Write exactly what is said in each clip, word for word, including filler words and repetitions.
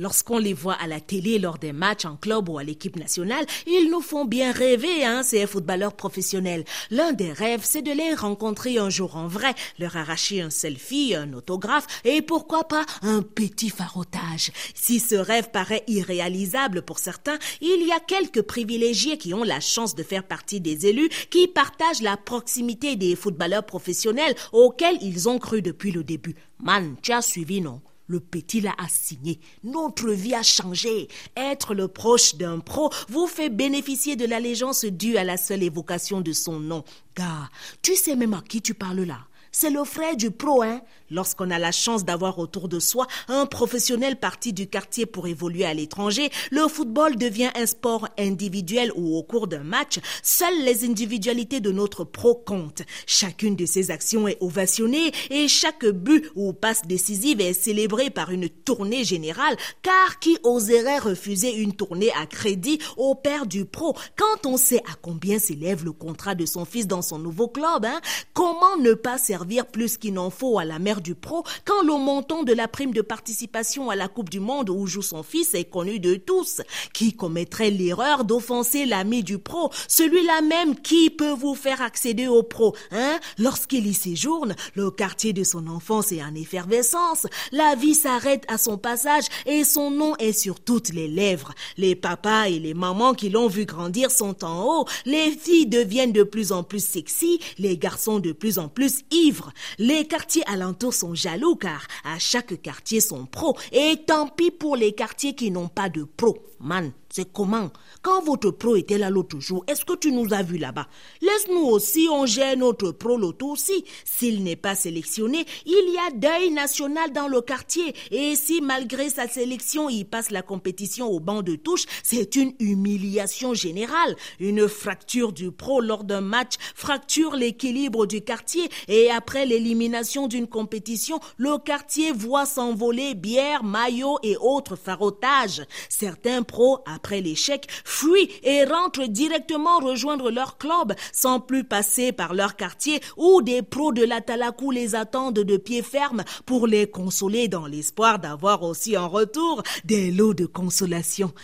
Lorsqu'on les voit à la télé lors des matchs en club ou à l'équipe nationale, ils nous font bien rêver, hein, ces footballeurs professionnels. L'un des rêves, c'est de les rencontrer un jour en vrai, leur arracher un selfie, un autographe et pourquoi pas un petit farotage. Si ce rêve paraît irréalisable pour certains, il y a quelques privilégiés qui ont la chance de faire partie des élus qui partagent la proximité des footballeurs professionnels auxquels ils ont cru depuis le début. Man, tu as suivi, non ? Le petit l'a assigné. Notre vie a changé. Être le proche d'un pro vous fait bénéficier de l'allégeance due à la seule évocation de son nom. Gars, tu sais même à qui tu parles là ? C'est le frère du pro, hein. Lorsqu'on a la chance d'avoir autour de soi un professionnel parti du quartier pour évoluer à l'étranger, le football devient un sport individuel où, au cours d'un match, seules les individualités de notre pro comptent. Chacune de ses actions est ovationnée et chaque but ou passe décisive est célébrée par une tournée générale, car qui oserait refuser une tournée à crédit au père du pro quand on sait à combien s'élève le contrat de son fils dans son nouveau club, hein? Comment ne pas servir plus qu'il n'en faut à la mère du pro quand le montant de la prime de participation à la Coupe du Monde où joue son fils est connu de tous. Qui commettrait l'erreur d'offenser l'ami du pro, celui-là même qui peut vous faire accéder au pro, hein? Lorsqu'il y séjourne, le quartier de son enfance est en effervescence, la vie s'arrête à son passage et son nom est sur toutes les lèvres. Les papas et les mamans qui l'ont vu grandir sont en haut, les filles deviennent de plus en plus sexy, les garçons de plus en plus ivres. Les quartiers alentours sont jaloux car à chaque quartier son pro et tant pis pour les quartiers qui n'ont pas de pro. Man, c'est comment? Quand votre pro était là l'autre jour, est-ce que tu nous as vu là-bas? Laisse-nous aussi, on gère notre pro l'autre aussi. S'il n'est pas sélectionné, il y a deuil national dans le quartier. Et si malgré sa sélection, il passe la compétition au banc de touche, c'est une humiliation générale. Une fracture du pro lors d'un match fracture l'équilibre du quartier. Et après l'élimination d'une compétition, le quartier voit s'envoler bière, maillot et autres farotages. Certains pro, après l'échec, fuient et rentrent directement rejoindre leur club sans plus passer par leur quartier où des pros de la Talakou les attendent de pied ferme pour les consoler dans l'espoir d'avoir aussi en retour des lots de consolation.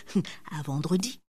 À vendredi.